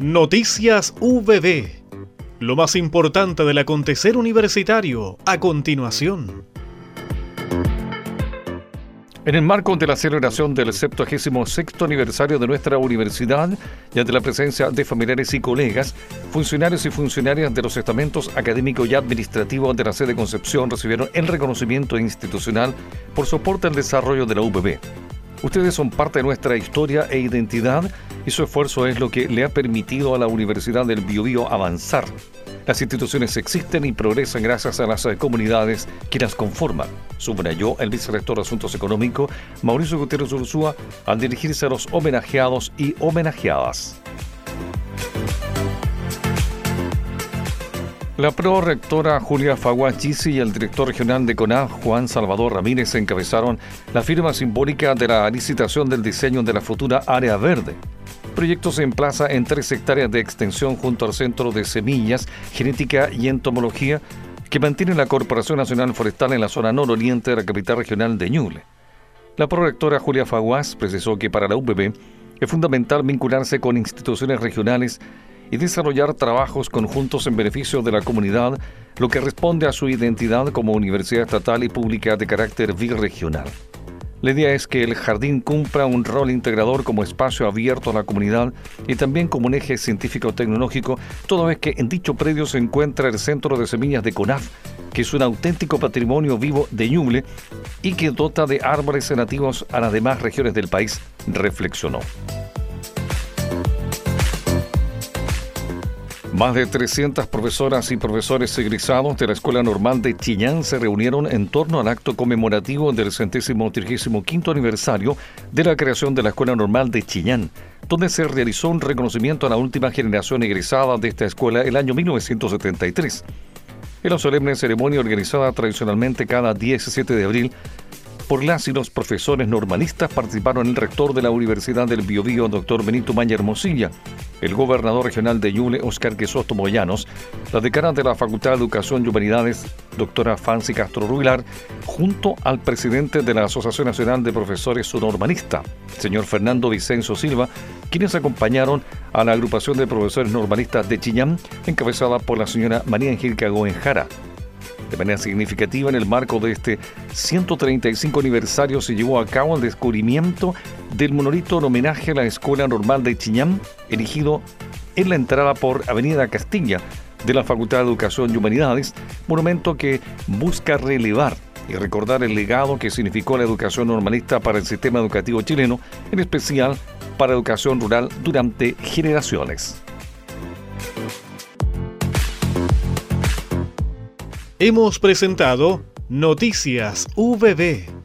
Noticias VB. Lo más importante del acontecer universitario, a continuación. En el marco de la celebración del 76º aniversario de nuestra universidad y ante la presencia de familiares y colegas, funcionarios y funcionarias de los estamentos académico y administrativo de la sede Concepción recibieron el reconocimiento institucional por su aporte al desarrollo de la UPB. Ustedes son parte de nuestra historia e identidad y su esfuerzo es lo que le ha permitido a la Universidad del Biobío avanzar. Las instituciones existen y progresan gracias a las comunidades que las conforman, subrayó el vicerrector de Asuntos Económicos, Mauricio Gutiérrez Urzúa, al dirigirse a los homenajeados y homenajeadas. La pro-rectora Julia Fawaz Gisi y el director regional de CONAF, Juan Salvador Ramírez, encabezaron la firma simbólica de la licitación del diseño de la futura área verde. El proyecto se emplaza en 3 hectáreas de extensión junto al Centro de Semillas, Genética y Entomología, que mantiene la Corporación Nacional Forestal en la zona nororiente de la capital regional de Ñuble. La pro-rectora Julia Fawaz precisó que para la UPB es fundamental vincularse con instituciones regionales y desarrollar trabajos conjuntos en beneficio de la comunidad, lo que responde a su identidad como universidad estatal y pública de carácter birregional. La idea es que el jardín cumpla un rol integrador como espacio abierto a la comunidad y también como un eje científico-tecnológico, toda vez que en dicho predio se encuentra el Centro de Semillas de CONAF, que es un auténtico patrimonio vivo de Ñuble y que dota de árboles nativos a las demás regiones del país, reflexionó. Más de 300 profesoras y profesores egresados de la Escuela Normal de Chiñán se reunieron en torno al acto conmemorativo del 135º aniversario de la creación de la Escuela Normal de Chiñán, donde se realizó un reconocimiento a la última generación egresada de esta escuela el año 1973. En la solemne ceremonia organizada tradicionalmente cada 17 de abril, por las y los profesores normalistas participaron el rector de la Universidad del Biobío, Dr. Benito Maña Hermosilla, el gobernador regional de Ñuble, Oscar Quesós Tomoyanos, la decana de la Facultad de Educación y Humanidades, doctora Fanny Castro Rubilar, junto al presidente de la Asociación Nacional de Profesores Normalistas, señor Fernando Vicencio Silva, quienes acompañaron a la agrupación de profesores normalistas de Chiñán, encabezada por la señora María Angélica Gómez Jara. De manera significativa, en el marco de este 135 aniversario se llevó a cabo el descubrimiento del monolito en homenaje a la Escuela Normal de Chiñán, erigido en la entrada por Avenida Castilla de la Facultad de Educación y Humanidades, monumento que busca relevar y recordar el legado que significó la educación normalista para el sistema educativo chileno, en especial para educación rural durante generaciones. Hemos presentado Noticias VB.